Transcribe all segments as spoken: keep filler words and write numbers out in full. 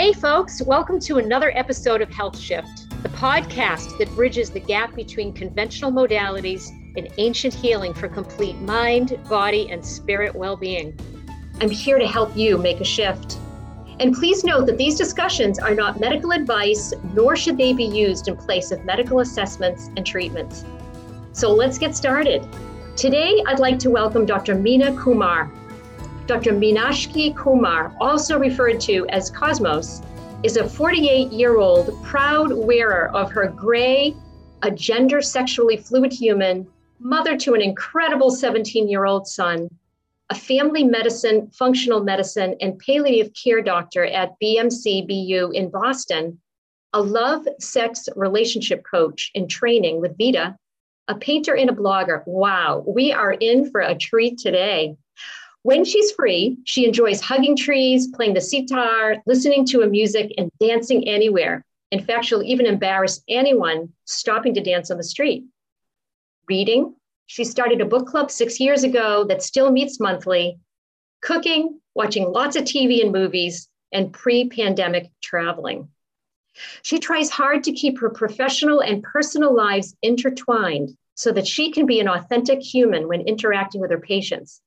Hey folks, welcome to another episode of Health Shift, the podcast that bridges the gap between conventional modalities and ancient healing for complete mind, body, and spirit well-being. I'm here to help you make a shift. And please note that these discussions are not medical advice, nor should they be used in place of medical assessments and treatments. So let's get started. Today, I'd like to welcome Doctor Meena Kumar. Doctor Meenakshi Kumar, also referred to as Cosmos, is a forty-eight-year-old proud wearer of her gray, a gender sexually fluid human, mother to an incredible seventeen-year-old son, a family medicine, functional medicine, and palliative care doctor at B M C B U in Boston, a love-sex relationship coach in training with Vita, a painter and a blogger. Wow, we are in for a treat today. When she's free, she enjoys hugging trees, playing the sitar, listening to a music, and dancing anywhere. In fact, she'll even embarrass anyone stopping to dance on the street. Reading, she started a book club six years ago that still meets monthly. Cooking, watching lots of T V and movies, and pre-pandemic traveling. She tries hard to keep her professional and personal lives intertwined so that she can be an authentic human when interacting with her patients.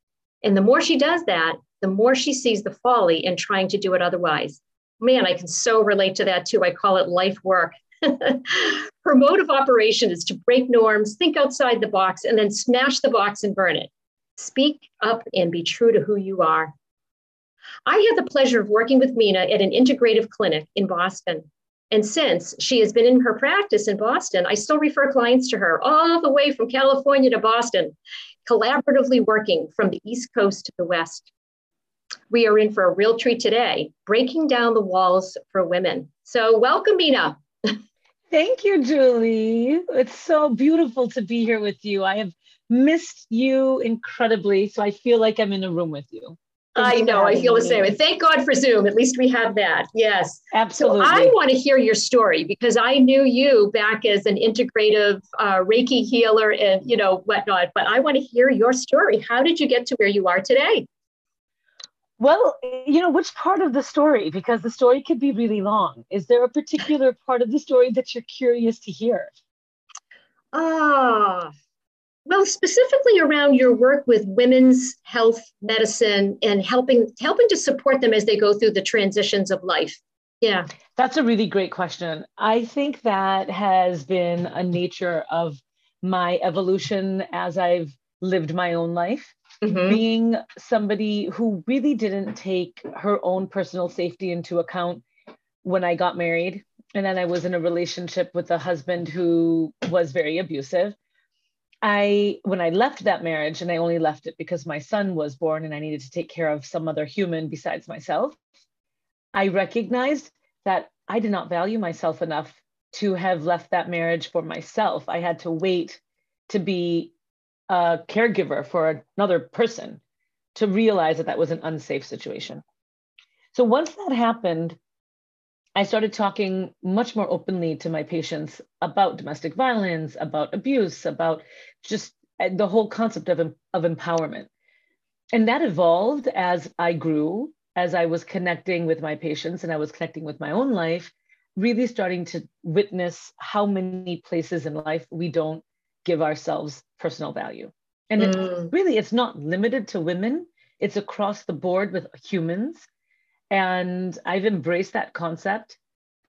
And the more she does that, the more she sees the folly in trying to do it otherwise. Man, I can so relate to that too. I call it life work. Her mode of operation is to break norms, think outside the box, and then smash the box and burn it. Speak up and be true to who you are. I had the pleasure of working with Meena at an integrative clinic in Boston. And since she has been in her practice in Boston, I still refer clients to her all the way from California to Boston, collaboratively working from the East Coast to the West. We are in for a real treat today, breaking down the walls for women. So welcome, Meena. Thank you, Julie. It's so beautiful to be here with you. I have missed you incredibly, so I feel like I'm in a room with you. I know, I feel the same. And thank God for Zoom. At least we have that. Yes. Absolutely. So I want to hear your story because I knew you back as an integrative uh, Reiki healer and, you know, whatnot. But I want to hear your story. How did you get to where you are today? Well, you know, which part of the story? Because the story could be really long. Is there a particular part of the story that you're curious to hear? Ah. Uh... Well, specifically around your work with women's health medicine and helping helping to support them as they go through the transitions of life. Yeah, that's a really great question. I think that has been a nature of my evolution as I've lived my own life, mm-hmm. being somebody who really didn't take her own personal safety into account when I got married. And then I was in a relationship with a husband who was very abusive. I, when I left that marriage, and I only left it because my son was born and I needed to take care of some other human besides myself, I recognized that I did not value myself enough to have left that marriage for myself. I had to wait to be a caregiver for another person to realize that that was an unsafe situation. So once that happened, I started talking much more openly to my patients about domestic violence, about abuse, about just the whole concept of, of empowerment. And that evolved as I grew, as I was connecting with my patients and I was connecting with my own life, really starting to witness how many places in life we don't give ourselves personal value. And mm. it's really, it's not limited to women. It's across the board with humans. And I've embraced that concept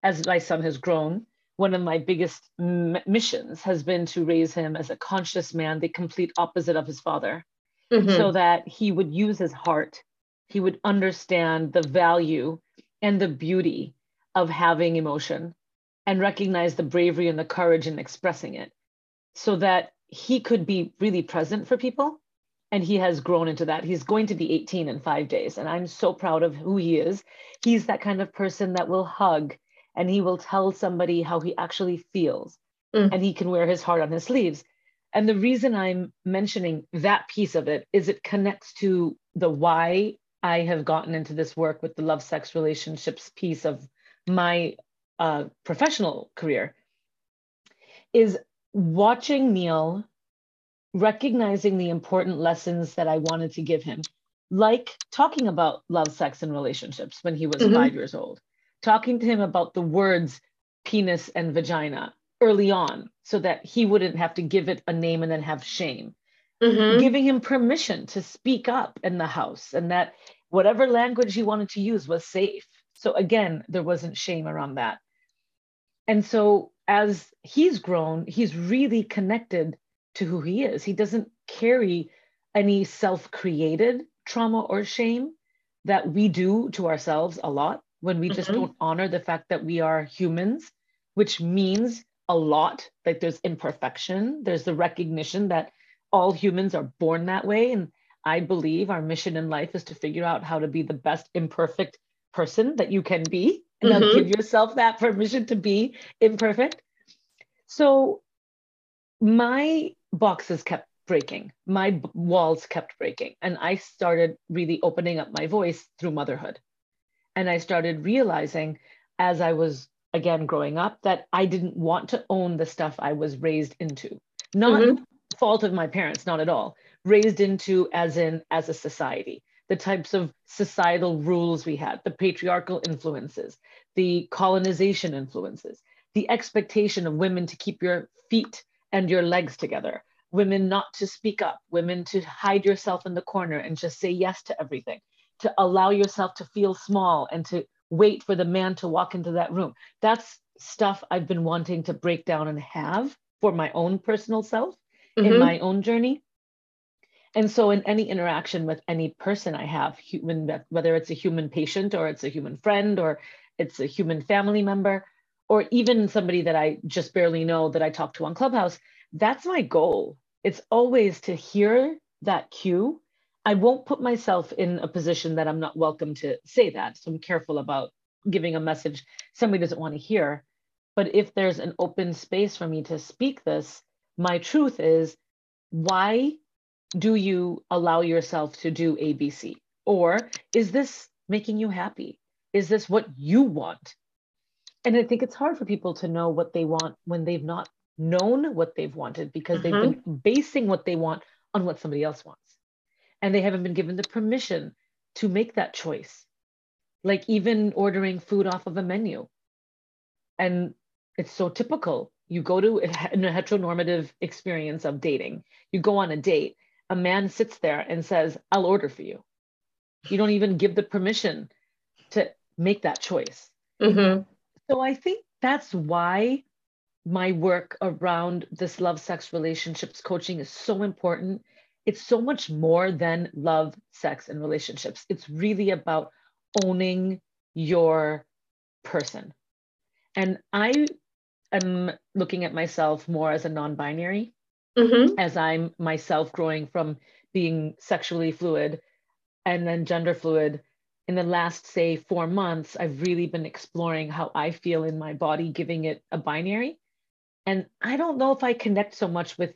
as my son has grown. One of my biggest m- missions has been to raise him as a conscious man, the complete opposite of his father, mm-hmm. so that he would use his heart. He would understand the value and the beauty of having emotion and recognize the bravery and the courage in expressing it so that he could be really present for people. And he has grown into that. He's going to be eighteen in five days. And I'm so proud of who he is. He's that kind of person that will hug and he will tell somebody how he actually feels. Mm. And he can wear his heart on his sleeves. And the reason I'm mentioning that piece of it is it connects to the why I have gotten into this work with the love, sex, relationships piece of my uh, professional career is watching Neil recognizing the important lessons that I wanted to give him, like talking about love, sex, and relationships when he was mm-hmm. five years old, talking to him about the words penis and vagina early on so that he wouldn't have to give it a name and then have shame. Mm-hmm. Giving him permission to speak up in the house and that whatever language he wanted to use was safe. So again, there wasn't shame around that. And so as he's grown, he's really connected to who he is. He doesn't carry any self-created trauma or shame that we do to ourselves a lot when we just mm-hmm. don't honor the fact that we are humans, which means a lot. Like there's imperfection. There's the recognition that all humans are born that way. And I believe our mission in life is to figure out how to be the best imperfect person that you can be. And mm-hmm. I'll give yourself that permission to be imperfect. So my boxes kept breaking. My b- walls kept breaking. And I started really opening up my voice through motherhood. And I started realizing as I was, again, growing up, that I didn't want to own the stuff I was raised into. Not mm-hmm. fault of my parents, not at all. Raised into as in as a society. The types of societal rules we had, the patriarchal influences, the colonization influences, the expectation of women to keep your feet and your legs together, women not to speak up, women to hide yourself in the corner and just say yes to everything, to allow yourself to feel small and to wait for the man to walk into that room. That's stuff I've been wanting to break down and have for my own personal self mm-hmm. in my own journey. And so in any interaction with any person I have, human, whether it's a human patient or it's a human friend or it's a human family member, or even somebody that I just barely know that I talk to on Clubhouse, that's my goal. It's always to hear that cue. I won't put myself in a position that I'm not welcome to say that. So I'm careful about giving a message somebody doesn't want to hear. But if there's an open space for me to speak this, my truth is, why do you allow yourself to do A B C? Or is this making you happy? Is this what you want? And I think it's hard for people to know what they want when they've not known what they've wanted, because mm-hmm. they've been basing what they want on what somebody else wants. And they haven't been given the permission to make that choice. Like even ordering food off of a menu. And it's so typical. You go to a heteronormative experience of dating. You go on a date. A man sits there and says, I'll order for you. You don't even give the permission to make that choice. Mm-hmm. So I think that's why my work around this love, sex, relationships coaching is so important. It's so much more than love, sex, and relationships. It's really about owning your person. And I am looking at myself more as a non-binary. Mm-hmm. As I'm myself growing from being sexually fluid and then gender fluid, in the last, say, four months, I've really been exploring how I feel in my body, giving it a binary. And I don't know if I connect so much with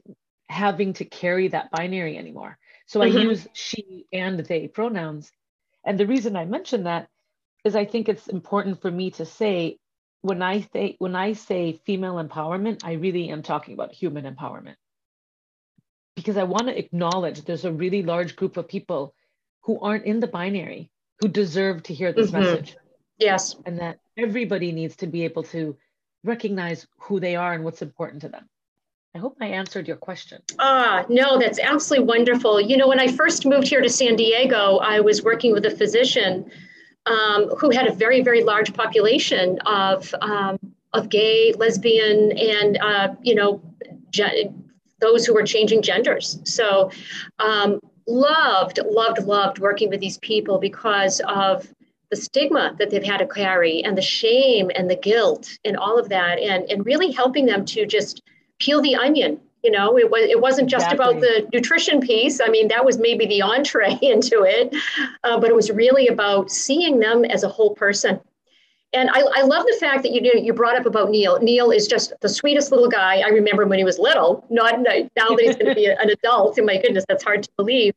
having to carry that binary anymore. So mm-hmm. I use she and they pronouns. And the reason I mention that is I think it's important for me to say, when I say, when I say female empowerment, I really am talking about human empowerment. Because I want to acknowledge there's a really large group of people who aren't in the binary, who deserve to hear this mm-hmm. message. Yes. And that everybody needs to be able to recognize who they are and what's important to them. I hope I answered your question. Ah, no, that's absolutely wonderful. You know, when I first moved here to San Diego, I was working with a physician um, who had a very, very large population of, um, of gay, lesbian, and, uh, you know, gen- those who were changing genders. So um, loved, loved, loved working with these people because of the stigma that they've had to carry and the shame and the guilt and all of that, and, and really helping them to just peel the onion. You know, it, was, it wasn't just exactly. about the nutrition piece. I mean, that was maybe the entree into it, uh, but it was really about seeing them as a whole person. And I, I love the fact that you you brought up about Neil. Neil is just the sweetest little guy. I remember when he was little, not now that he's going to be an adult. And my goodness, that's hard to believe.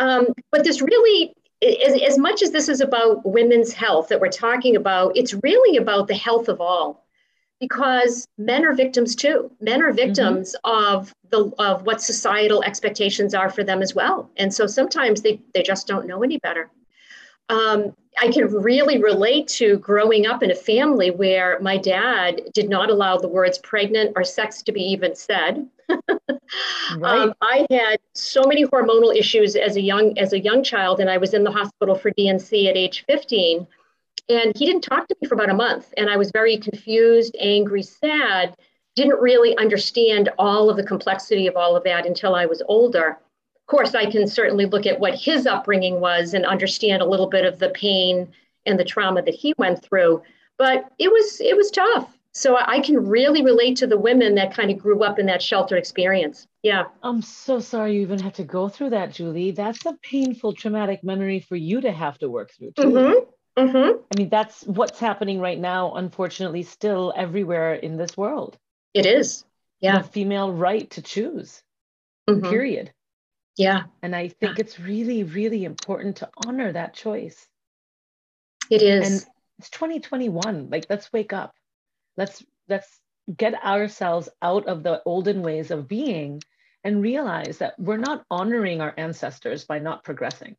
Um, but this really, as, as much as this is about women's health that we're talking about, it's really about the health of all, because men are victims too. Men are victims mm-hmm. of the of what societal expectations are for them as well. And so sometimes they, they just don't know any better. Um, I could really relate to growing up in a family where my dad did not allow the words pregnant or sex to be even said. Right. um, I had so many hormonal issues as a young as a young child, and I was in the hospital for D and C at age fifteen. And he didn't talk to me for about a month. And I was very confused, angry, sad, didn't really understand all of the complexity of all of that until I was older. Of course, I can certainly look at what his upbringing was and understand a little bit of the pain and the trauma that he went through, but it was it was tough. So I can really relate to the women that kind of grew up in that shelter experience. Yeah. I'm so sorry you even had to go through that, Julie. That's a painful, traumatic memory for you to have to work through, too. Mm-hmm. Mm-hmm. I mean, that's what's happening right now, unfortunately, still everywhere in this world. It is. Yeah. The female right to choose, mm-hmm. period. Yeah. And I think it's really, really important to honor that choice. It is. And it's twenty twenty-one. Like, let's wake up. Let's, let's get ourselves out of the olden ways of being and realize that we're not honoring our ancestors by not progressing.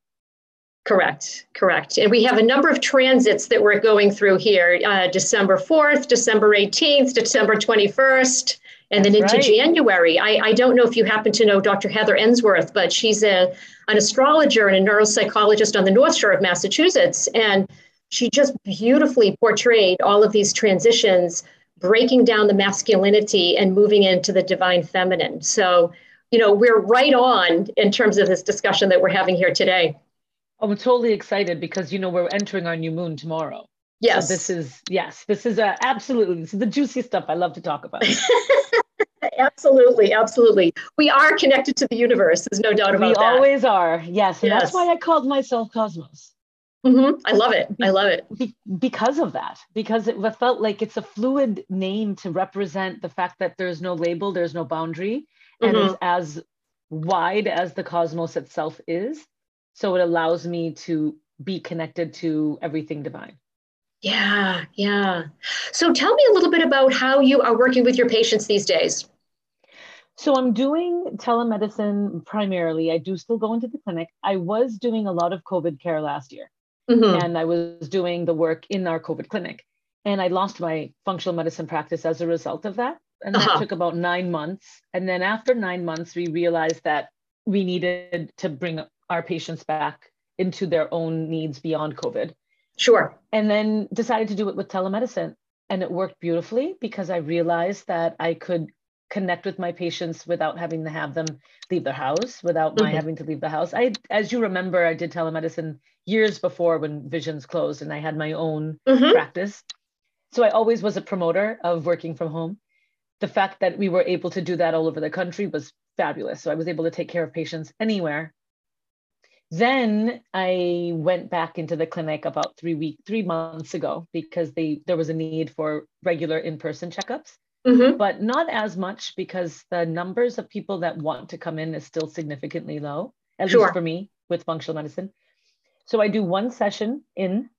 Correct. Correct. And we have a number of transits that we're going through here. Uh, December fourth, December eighteenth, December twenty-first. And then That's into right. January. I, I don't know if you happen to know Doctor Heather Endsworth, but she's a, an astrologer and a neuropsychologist on the North Shore of Massachusetts. And she just beautifully portrayed all of these transitions, breaking down the masculinity and moving into the divine feminine. So, you know, we're right on in terms of this discussion that we're having here today. I'm totally excited because, you know, we're entering our new moon tomorrow. Yes. So this is, yes, this is uh, absolutely, this is the juicy stuff I love to talk about. Absolutely, absolutely. We are connected to the universe. There's no doubt about we that. We always are. Yes. And yes. That's why I called myself Cosmos. Mm-hmm. I love it. I love it. Be- because of that, because it felt like it's a fluid name to represent the fact that there's no label, there's no boundary, and mm-hmm. it's as wide as the cosmos itself is. So it allows me to be connected to everything divine. Yeah, yeah. So tell me a little bit about how you are working with your patients these days. So I'm doing telemedicine primarily. I do still go into the clinic. I was doing a lot of COVID care last year, mm-hmm. and I was doing the work in our COVID clinic, and I lost my functional medicine practice as a result of that. And that uh-huh. took about nine months. And then after nine months, we realized that we needed to bring our patients back into their own needs beyond COVID. Sure. And then decided to do it with telemedicine. And it worked beautifully because I realized that I could connect with my patients without having to have them leave their house, without mm-hmm. my having to leave the house. I, as you remember, I did telemedicine years before when Visions closed and I had my own mm-hmm. practice. So I always was a promoter of working from home. The fact that we were able to do that all over the country was fabulous. So I was able to take care of patients anywhere. Then I went back into the clinic about three week, three months ago because they there was a need for regular in-person checkups, mm-hmm. but not as much because the numbers of people that want to come in is still significantly low, at sure. least for me with functional medicine. So I do one session in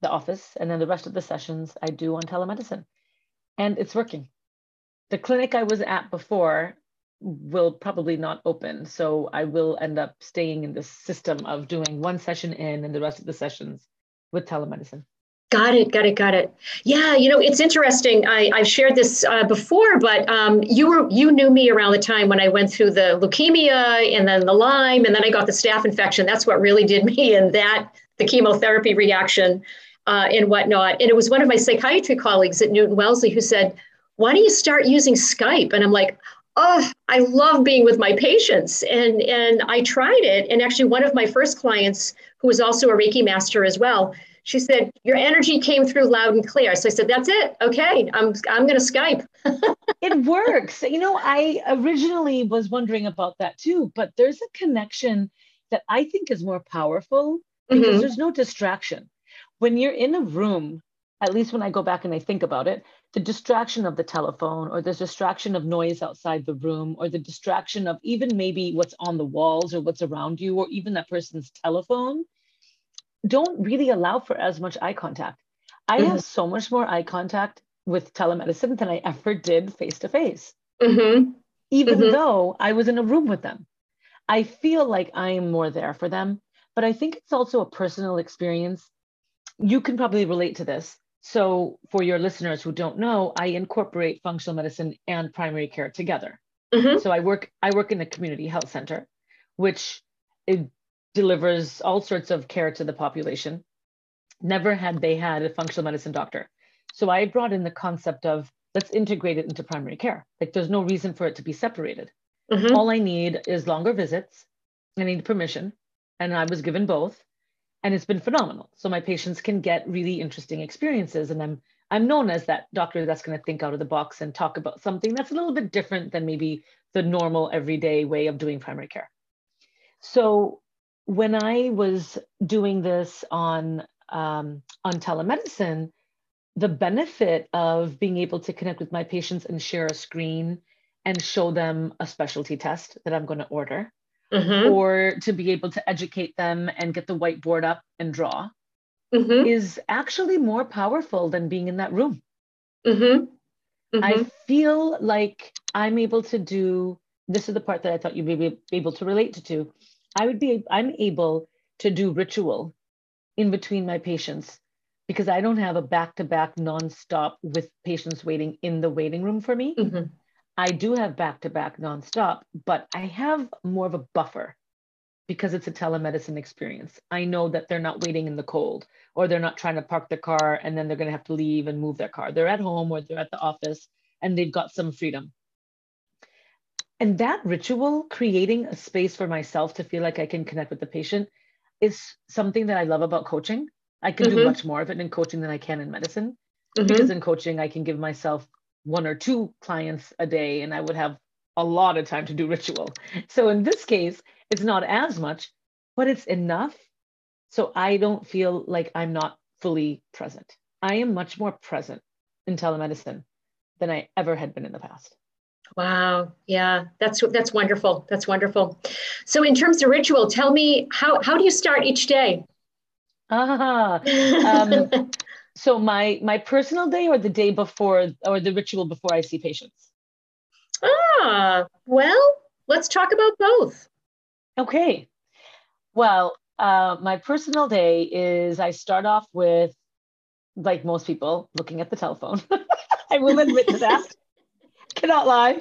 the office and then the rest of the sessions I do on telemedicine, and it's working. The clinic I was at before will probably not open. So I will end up staying in this system of doing one session in and the rest of the sessions with telemedicine. Got it. Got it. Got it. Yeah. You know, it's interesting. I, I've shared this uh, before, but um, you were, you knew me around the time when I went through the leukemia and then the Lyme, and then I got the staph infection. That's what really did me in that, the chemotherapy reaction uh, and whatnot. And it was one of my psychiatry colleagues at Newton Wellesley who said, why don't you start using Skype? And I'm like, oh, I love being with my patients. And, and I tried it. And actually one of my first clients who was also a Reiki master as well, she said, your energy came through loud and clear. So I said, that's it. Okay. I'm, I'm going to Skype. It works. You know, I originally was wondering about that too, but there's a connection that I think is more powerful because mm-hmm. there's no distraction. When you're in a room, at least when I go back and I think about it, the distraction of the telephone or the distraction of noise outside the room or the distraction of even maybe what's on the walls or what's around you or even that person's telephone don't really allow for as much eye contact. I mm-hmm. have so much more eye contact with telemedicine than I ever did face-to-face, mm-hmm. even mm-hmm. though I was in a room with them. I feel like I am more there for them, but I think it's also a personal experience you can probably relate to this. So for your listeners who don't know, I incorporate functional medicine and primary care together. Mm-hmm. So I work, I work in the community health center, which it delivers all sorts of care to the population. Never had they had a functional medicine doctor. So I brought in the concept of let's integrate it into primary care. Like there's no reason for it to be separated. Mm-hmm. All I need is longer visits. I need permission. And I was given both. And it's been phenomenal. So my patients can get really interesting experiences. And I'm I'm known as that doctor that's going to think out of the box and talk about something that's a little bit different than maybe the normal everyday way of doing primary care. So when I was doing this on, um, on telemedicine, the benefit of being able to connect with my patients and share a screen and show them a specialty test that I'm going to order, mm-hmm. or to be able to educate them and get the whiteboard up and draw, mm-hmm. is actually more powerful than being in that room. Mm-hmm. Mm-hmm. I feel like I'm able to do, this is the part that I thought you'd be able to relate to. I would be, I'm able to do ritual in between my patients because I don't have a back-to-back nonstop with patients waiting in the waiting room for me. Mm-hmm. I do have back-to-back nonstop, but I have more of a buffer because it's a telemedicine experience. I know that they're not waiting in the cold, or they're not trying to park their car and then they're going to have to leave and move their car. They're at home or they're at the office and they've got some freedom. And that ritual, creating a space for myself to feel like I can connect with the patient, is something that I love about coaching. I can mm-hmm. do much more of it in coaching than I can in medicine, mm-hmm. because in coaching, I can give myself one or two clients a day and I would have a lot of time to do ritual. So in this case, it's not as much, but it's enough. So I don't feel like I'm not fully present. I am much more present in telemedicine than I ever had been in the past. Wow. Yeah, that's, that's wonderful. That's wonderful. So in terms of ritual, tell me, how, how do you start each day? Ah, um, so my, my personal day, or the day before, or the ritual before I see patients? Ah, well, let's talk about both. Okay. Well, uh, my personal day is I start off with, like most people, looking at the telephone. I will admit to that. Cannot lie.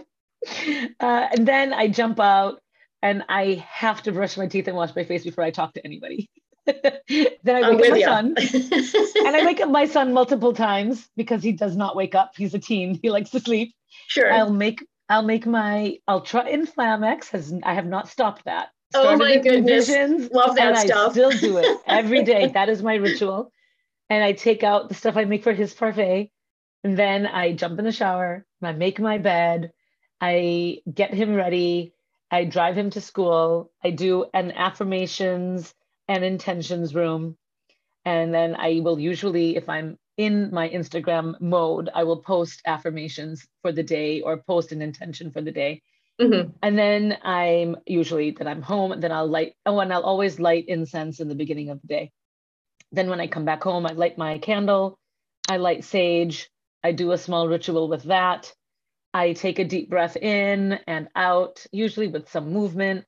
Uh, and then I jump out and I have to brush my teeth and wash my face before I talk to anybody. Then I wake up my son. And I wake up my son multiple times because he does not wake up. He's a teen. He likes to sleep. Sure. I'll make I'll make my Ultra Inflamex. Has, I have not stopped that. Started oh my goodness. Love that and stuff. I still do it every day. That is my ritual. And I take out the stuff I make for his parfait. And then I jump in the shower, I make my bed, I get him ready, I drive him to school, I do an affirmations and intentions room. And then I will usually, if I'm in my Instagram mode, I will post affirmations for the day or post an intention for the day. Mm-hmm. And then I'm usually that I'm home, and then I'll light, oh, and I'll always light incense in the beginning of the day. Then when I come back home, I light my candle, I light sage, I do a small ritual with that. I take a deep breath in and out, usually with some movement.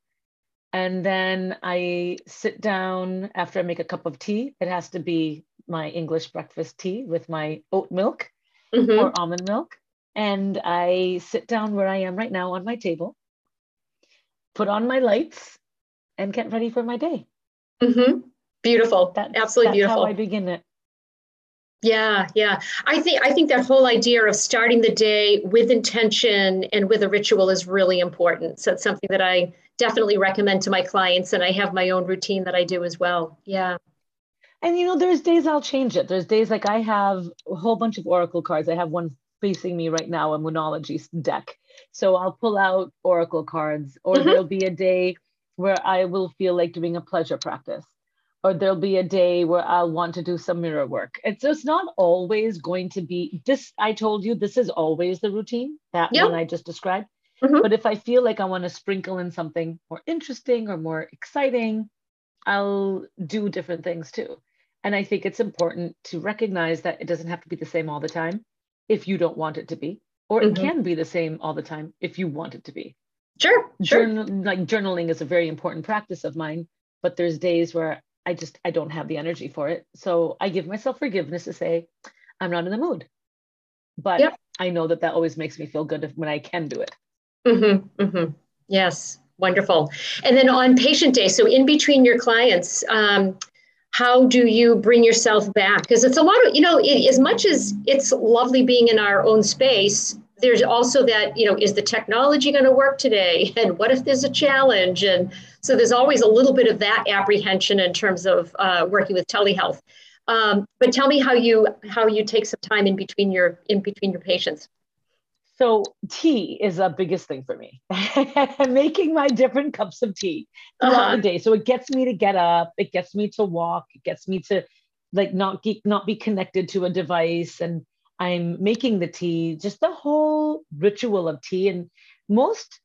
And then I sit down after I make a cup of tea. It has to be my English breakfast tea with my oat milk mm-hmm. or almond milk. And I sit down where I am right now on my table, put on my lights, and get ready for my day. Mm-hmm. Beautiful. That, Absolutely that's beautiful. That's how I begin it. Yeah, yeah. I think I think that whole idea of starting the day with intention and with a ritual is really important. So it's something that I definitely recommend to my clients, and I have my own routine that I do as well. Yeah. And you know, there's days I'll change it. There's days like I have a whole bunch of oracle cards. I have one facing me right now, a Moonology deck. So I'll pull out oracle cards, or mm-hmm. there'll be a day where I will feel like doing a pleasure practice. Or there'll be a day where I'll want to do some mirror work. It's just not always going to be this. I told you, this is always the routine, that yep. one I just described. Mm-hmm. But if I feel like I want to sprinkle in something more interesting or more exciting, I'll do different things too. And I think it's important to recognize that it doesn't have to be the same all the time if you don't want it to be, or mm-hmm. it can be the same all the time if you want it to be. Sure, sure. Journal, like journaling is a very important practice of mine, but there's days where I just, I don't have the energy for it. So I give myself forgiveness to say, I'm not in the mood. But yep. I know that that always makes me feel good if, when I can do it. Mm-hmm, mm-hmm. Yes, wonderful. And then on patient day, so in between your clients, um, how do you bring yourself back? Because it's a lot of, you know, it, as much as it's lovely being in our own space, there's also that, you know, is the technology going to work today? And what if there's a challenge? And so there's always a little bit of that apprehension in terms of uh, working with telehealth. Um, but tell me how you how you take some time in between your in between your patients. So tea is the biggest thing for me. Making my different cups of tea throughout uh-huh. the day. So it gets me to get up. It gets me to walk. It gets me to like not geek, not be connected to a device. And I'm making the tea. Just the whole ritual of tea. And most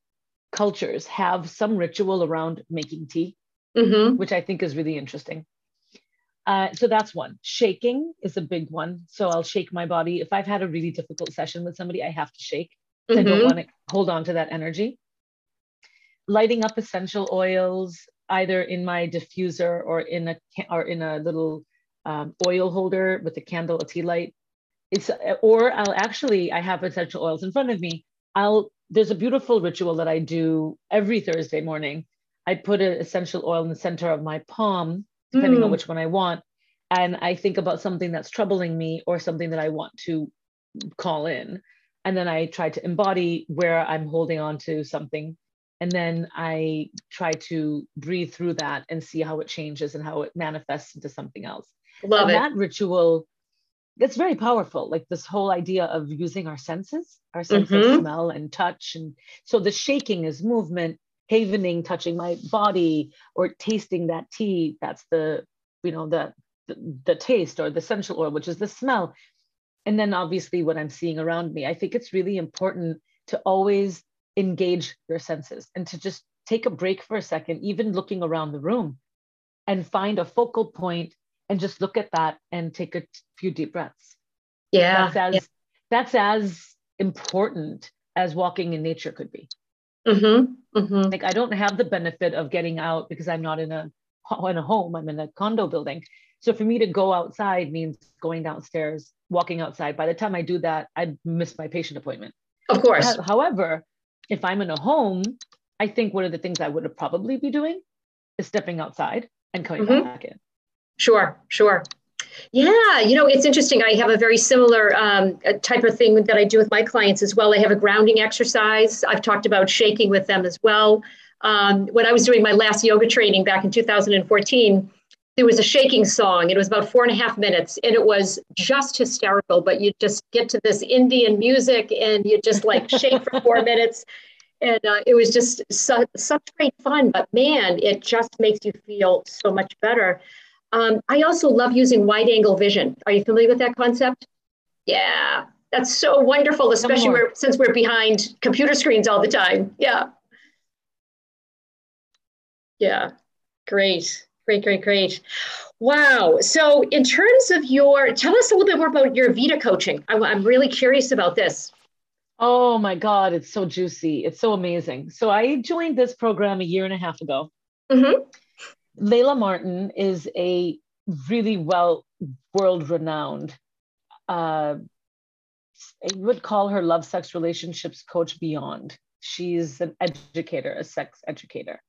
cultures have some ritual around making tea, mm-hmm. which I think is really interesting. Uh, so that's one. Shaking is a big one. So I'll shake my body. If I've had a really difficult session with somebody, I have to shake. Mm-hmm. I don't want to hold on to that energy. Lighting up essential oils, either in my diffuser or in a or in a little um, oil holder with a candle, a tea light. It's or I'll actually I have essential oils in front of me. I'll there's a beautiful ritual that I do every Thursday morning. I put an essential oil in the center of my palm, depending mm. on which one I want. And I think about something that's troubling me or something that I want to call in. And then I try to embody where I'm holding on to something. And then I try to breathe through that and see how it changes and how it manifests into something else. Love it. That ritual, it's very powerful. Like this whole idea of using our senses, our sense mm-hmm. of smell and touch. And so the shaking is movement. Havening, touching my body or tasting that tea, that's the, you know, the, the, the taste or the essential oil, which is the smell. And then obviously what I'm seeing around me. I think it's really important to always engage your senses and to just take a break for a second, even looking around the room and find a focal point and just look at that and take a few deep breaths. Yeah. That's as, yeah. That's as important as walking in nature could be. Mm-hmm, mm-hmm. Like I don't have the benefit of getting out because I'm not in a in a home. I'm in a condo building. So for me to go outside means going downstairs, walking outside. By the time I do that, I miss my patient appointment. Of course. However, if I'm in a home, I think one of the things I would have probably be doing is stepping outside and coming mm-hmm. back in. Sure, sure. Yeah, you know, it's interesting. I have a very similar um, type of thing that I do with my clients as well. I have a grounding exercise. I've talked about shaking with them as well. Um, when I was doing my last yoga training back in two thousand fourteen, there was a shaking song. It was about four and a half minutes, and it was just hysterical. But you just get to this Indian music, and you just like shake for four minutes. And uh, it was just su- such great fun. But man, it just makes you feel so much better. Um, I also love using wide angle vision. Are you familiar with that concept? Yeah, that's so wonderful, especially where, since we're behind computer screens all the time. Yeah. Yeah, great, great, great, great. Wow. So in terms of your, tell us a little bit more about your Vita coaching. I'm, I'm really curious about this. Oh my God, it's so juicy. It's so amazing. So I joined this program a year and a half ago. Mm-hmm. Layla Martin is a really well, world-renowned, uh, I would call her love, sex, relationships coach beyond. She's an educator, a sex educator.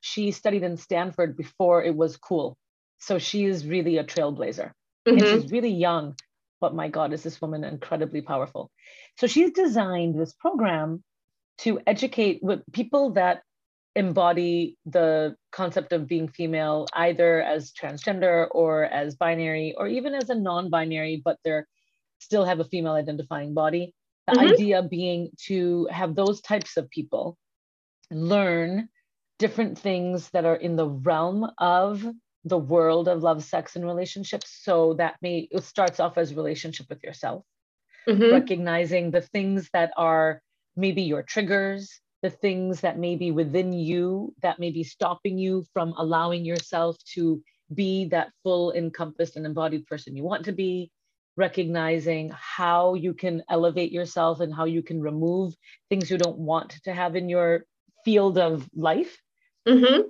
She studied in Stanford before it was cool. So she is really a trailblazer. Mm-hmm. And she's really young, but my God, is this woman incredibly powerful. So she's designed this program to educate with people that embody the concept of being female, either as transgender or as binary, or even as a non-binary, but they're still have a female identifying body. The mm-hmm. idea being to have those types of people learn different things that are in the realm of the world of love, sex, and relationships. So that may, it starts off as relationship with yourself, mm-hmm. recognizing the things that are maybe your triggers, the things that may be within you that may be stopping you from allowing yourself to be that full, encompassed, and embodied person you want to be, recognizing how you can elevate yourself and how you can remove things you don't want to have in your field of life. Mm-hmm.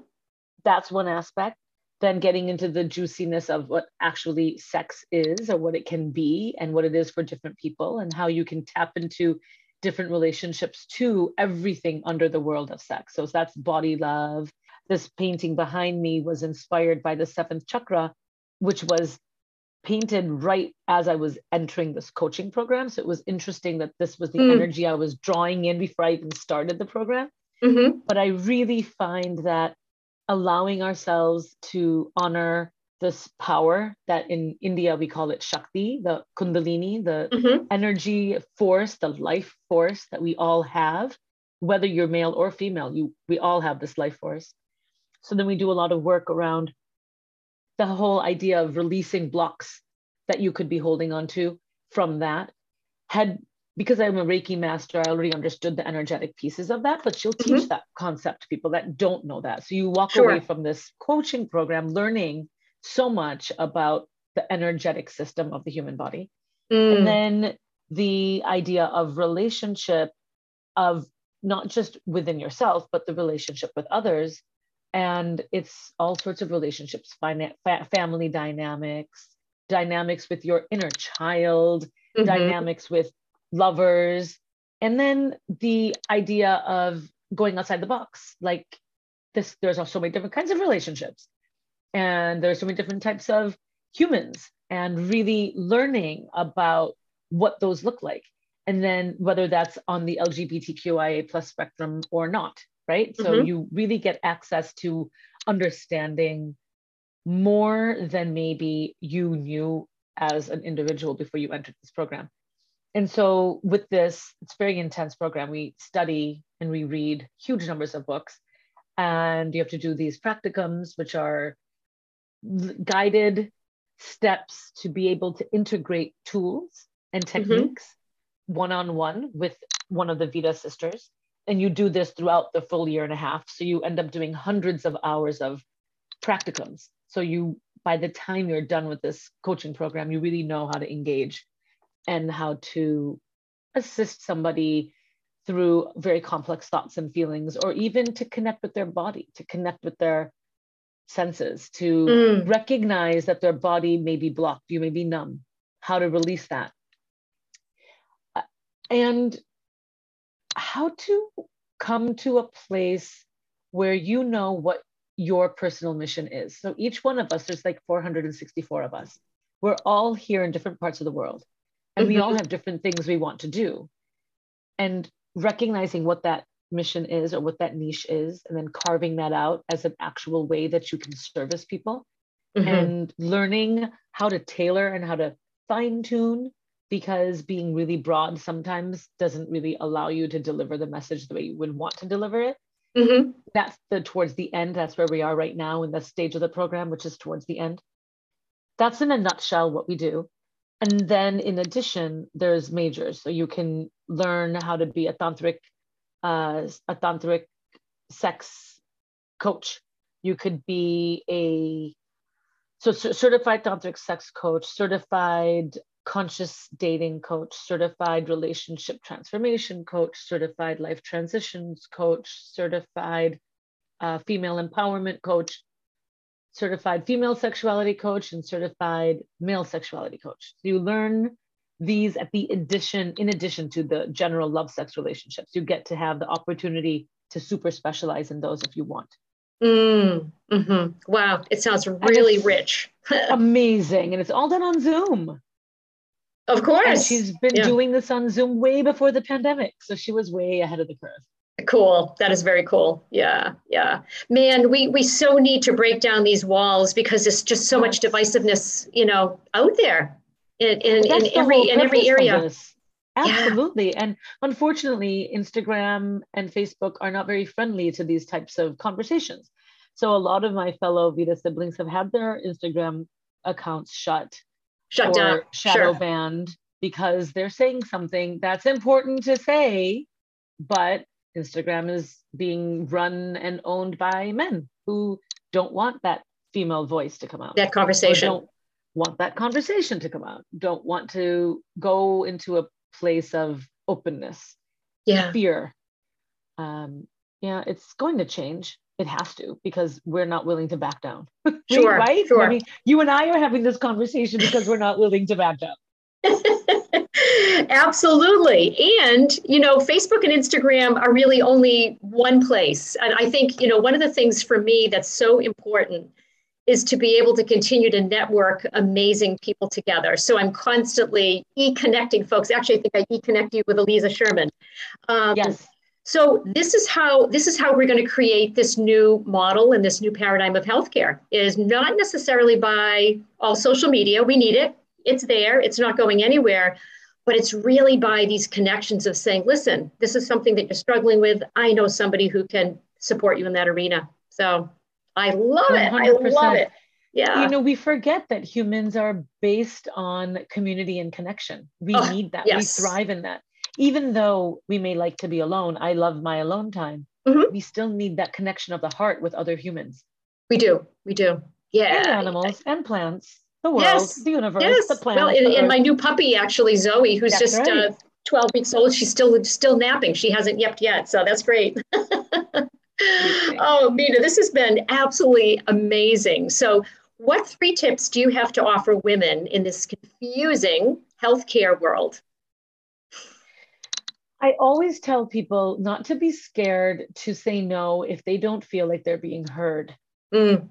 That's one aspect. then getting into the juiciness of what actually sex is or what it can be and what it is for different people and how you can tap into different relationships to everything under the world of sex. So that's body love. This painting behind me was inspired by the seventh chakra, which was painted right as I was entering this coaching program. So it was interesting that this was the mm. energy I was drawing in before I even started the program. Mm-hmm. But I really find that allowing ourselves to honor this power that in India, we call it Shakti, the Kundalini, the mm-hmm. energy force, the life force that we all have, whether you're male or female, you, we all have this life force. So then we do a lot of work around the whole idea of releasing blocks that you could be holding onto from that. Had, because I'm a Reiki master, I already understood the energetic pieces of that, but she'll teach mm-hmm. that concept to people that don't know that. So you walk sure. away from this coaching program, learning so much about the energetic system of the human body. Mm. And then the idea of relationship, of not just within yourself, but the relationship with others. And it's all sorts of relationships, finance, fa- family dynamics, dynamics with your inner child, mm-hmm. dynamics with lovers. And then the idea of going outside the box, like this, there's so many different kinds of relationships and there's so many different types of humans, and really learning about what those look like. And then whether that's on the L G B T Q I A plus spectrum or not. Right? So mm-hmm. you really get access to understanding more than maybe you knew as an individual before you entered this program. And so with this, it's a very intense program. We study and we read huge numbers of books, and you have to do these practicums, which are guided steps to be able to integrate tools and techniques mm-hmm. one-on-one with one of the Vita sisters. And you do this throughout the full year and a half. So you end up doing hundreds of hours of practicums. So you, by the time you're done with this coaching program, you really know how to engage and how to assist somebody through very complex thoughts and feelings, or even to connect with their body, to connect with their senses, to mm. recognize that their body may be blocked, you may be numb, how to release that. And how to come to a place where you know what your personal mission is. So each one of us, there's like four hundred sixty-four of us. We're all here in different parts of the world. And mm-hmm. we all have different things we want to do. And recognizing what that mission is or what that niche is, and then carving that out as an actual way that you can service people mm-hmm. and learning how to tailor and how to fine tune, because being really broad sometimes doesn't really allow you to deliver the message the way you would want to deliver it. Mm-hmm. That's the towards the end. That's where we are right now in the stage of the program, which is towards the end. That's in a nutshell what we do. And then in addition, there's majors. So you can learn how to be a tantric, uh, a tantric sex coach. You could be a so c- certified tantric sex coach, certified conscious dating coach, certified relationship transformation coach, certified life transitions coach, certified uh, female empowerment coach, certified female sexuality coach, and certified male sexuality coach. So you learn these at the addition, in addition to the general love sex relationships. You get to have the opportunity to super specialize in those if you want. Mm, mm-hmm. Wow, it sounds really rich. Amazing. And it's all done on Zoom. Of course. And she's been yeah. doing this on Zoom way before the pandemic. So she was way ahead of the curve. Cool. That is very cool. Yeah. Yeah. Man, we, we so need to break down these walls, because there's just so much divisiveness, you know, out there in, in, in every in every area. Absolutely. Yeah. And unfortunately, Instagram and Facebook are not very friendly to these types of conversations. So a lot of my fellow Vita siblings have had their Instagram accounts shut. Shut down, shadow sure. banned, because they're saying something that's important to say, but Instagram is being run and owned by men who don't want that female voice to come out. That conversation. Don't want that conversation to come out. Don't want to go into a place of openness, yeah. fear. Um, yeah, it's going to change. It has to, because we're not willing to back down. Sure, right? Sure. I mean, you and I are having this conversation because we're not willing to back down. Absolutely. And, you know, Facebook and Instagram are really only one place. And I think, you know, one of the things for me that's so important is to be able to continue to network amazing people together. So I'm constantly e-connecting folks. Actually, I think I e-connect you with Aliza Sherman. Um, yes. So this is how this is how we're going to create this new model and this new paradigm of healthcare. It is not necessarily by all social media. We need it. It's there. It's not going anywhere. But it's really by these connections of saying, listen, this is something that you're struggling with. I know somebody who can support you in that arena. So I love it. one hundred percent. I love it. Yeah. You know, we forget that humans are based on community and connection. We oh, need that. Yes. We thrive in that. Even though we may like to be alone, I love my alone time. Mm-hmm. We still need that connection of the heart with other humans. We do. We do. Yeah. And animals and plants. The world, yes, the universe, yes. the planet. Well, and, the and my new puppy, actually, Zoe, who's that's just right. uh, twelve weeks old, she's still still napping. She hasn't yepped yet, so that's great. Oh, Meena, this has been absolutely amazing. So what three tips do you have to offer women in this confusing healthcare world? I always tell people not to be scared to say no if they don't feel like they're being heard. Mm.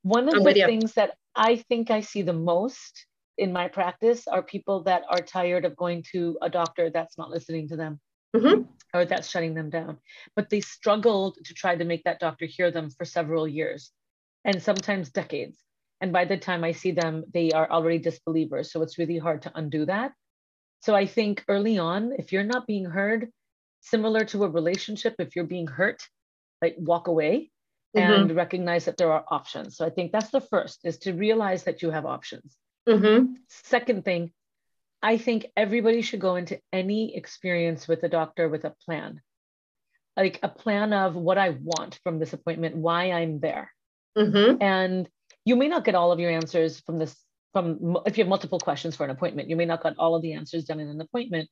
One of I'm the things that I think I see the most in my practice are people that are tired of going to a doctor that's not listening to them, mm-hmm. or that's shutting them down, but they struggled to try to make that doctor hear them for several years and sometimes decades. And by the time I see them, they are already disbelievers. So it's really hard to undo that. So I think early on, if you're not being heard, similar to a relationship, if you're being hurt, like walk away. Mm-hmm. And recognize that there are options. So I think that's the first, is to realize that you have options. Mm-hmm. Second thing, I think everybody should go into any experience with a doctor with a plan, like a plan of what I want from this appointment, why I'm there. Mm-hmm. And you may not get all of your answers from this, from if you have multiple questions for an appointment, you may not get all of the answers done in an appointment,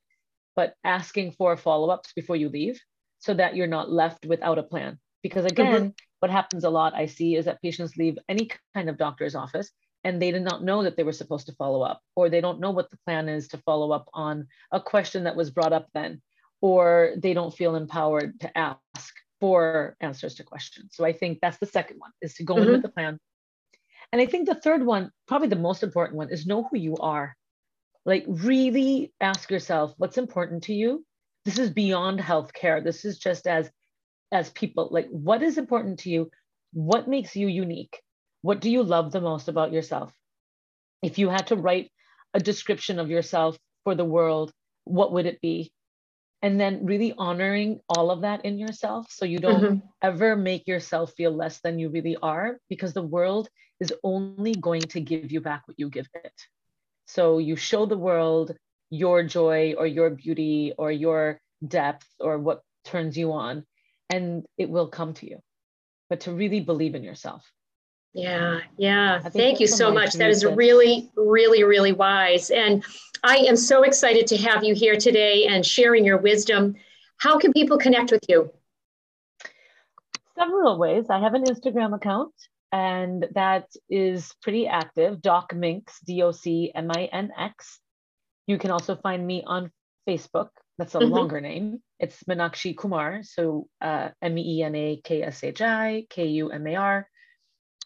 but asking for follow-ups before you leave so that you're not left without a plan. Because again, mm-hmm. what happens a lot I see is that patients leave any kind of doctor's office and they did not know that they were supposed to follow up, or they don't know what the plan is to follow up on a question that was brought up then, or they don't feel empowered to ask for answers to questions. So I think that's the second one, is to go mm-hmm. in with the plan. And I think the third one, probably the most important one, is know who you are. Like really ask yourself, what's important to you? This is beyond healthcare. This is just as as people, like what is important to you? What makes you unique? What do you love the most about yourself? If you had to write a description of yourself for the world, what would it be? And then really honoring all of that in yourself, so you don't mm-hmm. ever make yourself feel less than you really are, because the world is only going to give you back what you give it. So you show the world your joy or your beauty or your depth or what turns you on, and it will come to you, but to really believe in yourself. Yeah, yeah. Thank you so much. That is really, really, really wise. And I am so excited to have you here today and sharing your wisdom. How can people connect with you? Several ways. I have an Instagram account, and that is pretty active, Doc Minx, D O C M I N X. You can also find me on Facebook. That's a mm-hmm. longer name. It's Meenakshi Kumar. So uh, M E E N A K S H I K U M A R.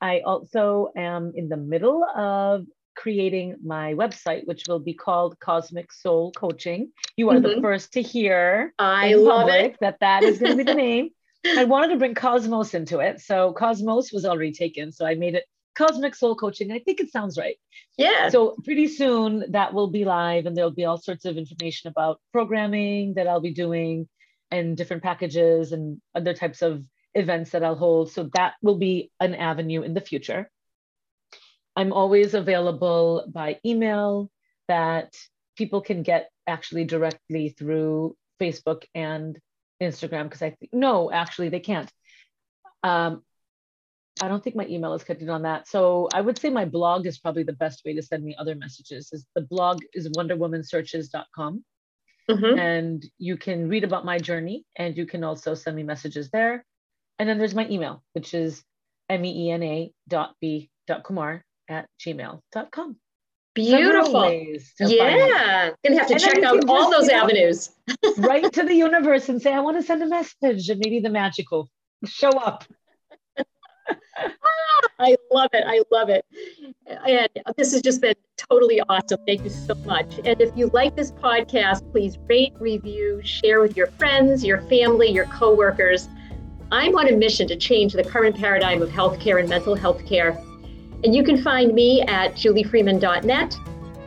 I also am in the middle of creating my website, which will be called Cosmic Soul Coaching. You are mm-hmm. the first to hear. I love it. That that is going to be the name. I wanted to bring Cosmos into it. So Cosmos was already taken. So I made it Cosmic Soul Coaching. I think it sounds right. Yeah. So pretty soon that will be live, and there'll be all sorts of information about programming that I'll be doing and different packages and other types of events that I'll hold. So that will be an avenue in the future. I'm always available by email that people can get actually directly through Facebook and Instagram, because I think, no, actually they can't. Um, I don't think my email is connected on that. So I would say my blog is probably the best way to send me other messages. Is the blog is Wonder Woman Searches dot com. Mm-hmm. And you can read about my journey, and you can also send me messages there. And then there's my email, which is meena dot b dot kumar at gmail dot com. Beautiful. Yeah. Gonna have to check out all those avenues. Right to the universe and say, I want to send a message, and maybe the magic will show up. I love it. I love it. And this has just been totally awesome. Thank you so much. And if you like this podcast, please rate, review, share with your friends, your family, your coworkers. I'm on a mission to change the current paradigm of healthcare and mental health care. And you can find me at julie freeman dot net,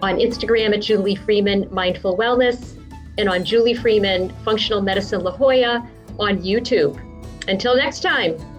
on Instagram at Julie Freeman Mindful Wellness, and on Julie Freeman Functional Medicine La Jolla on YouTube. Until next time.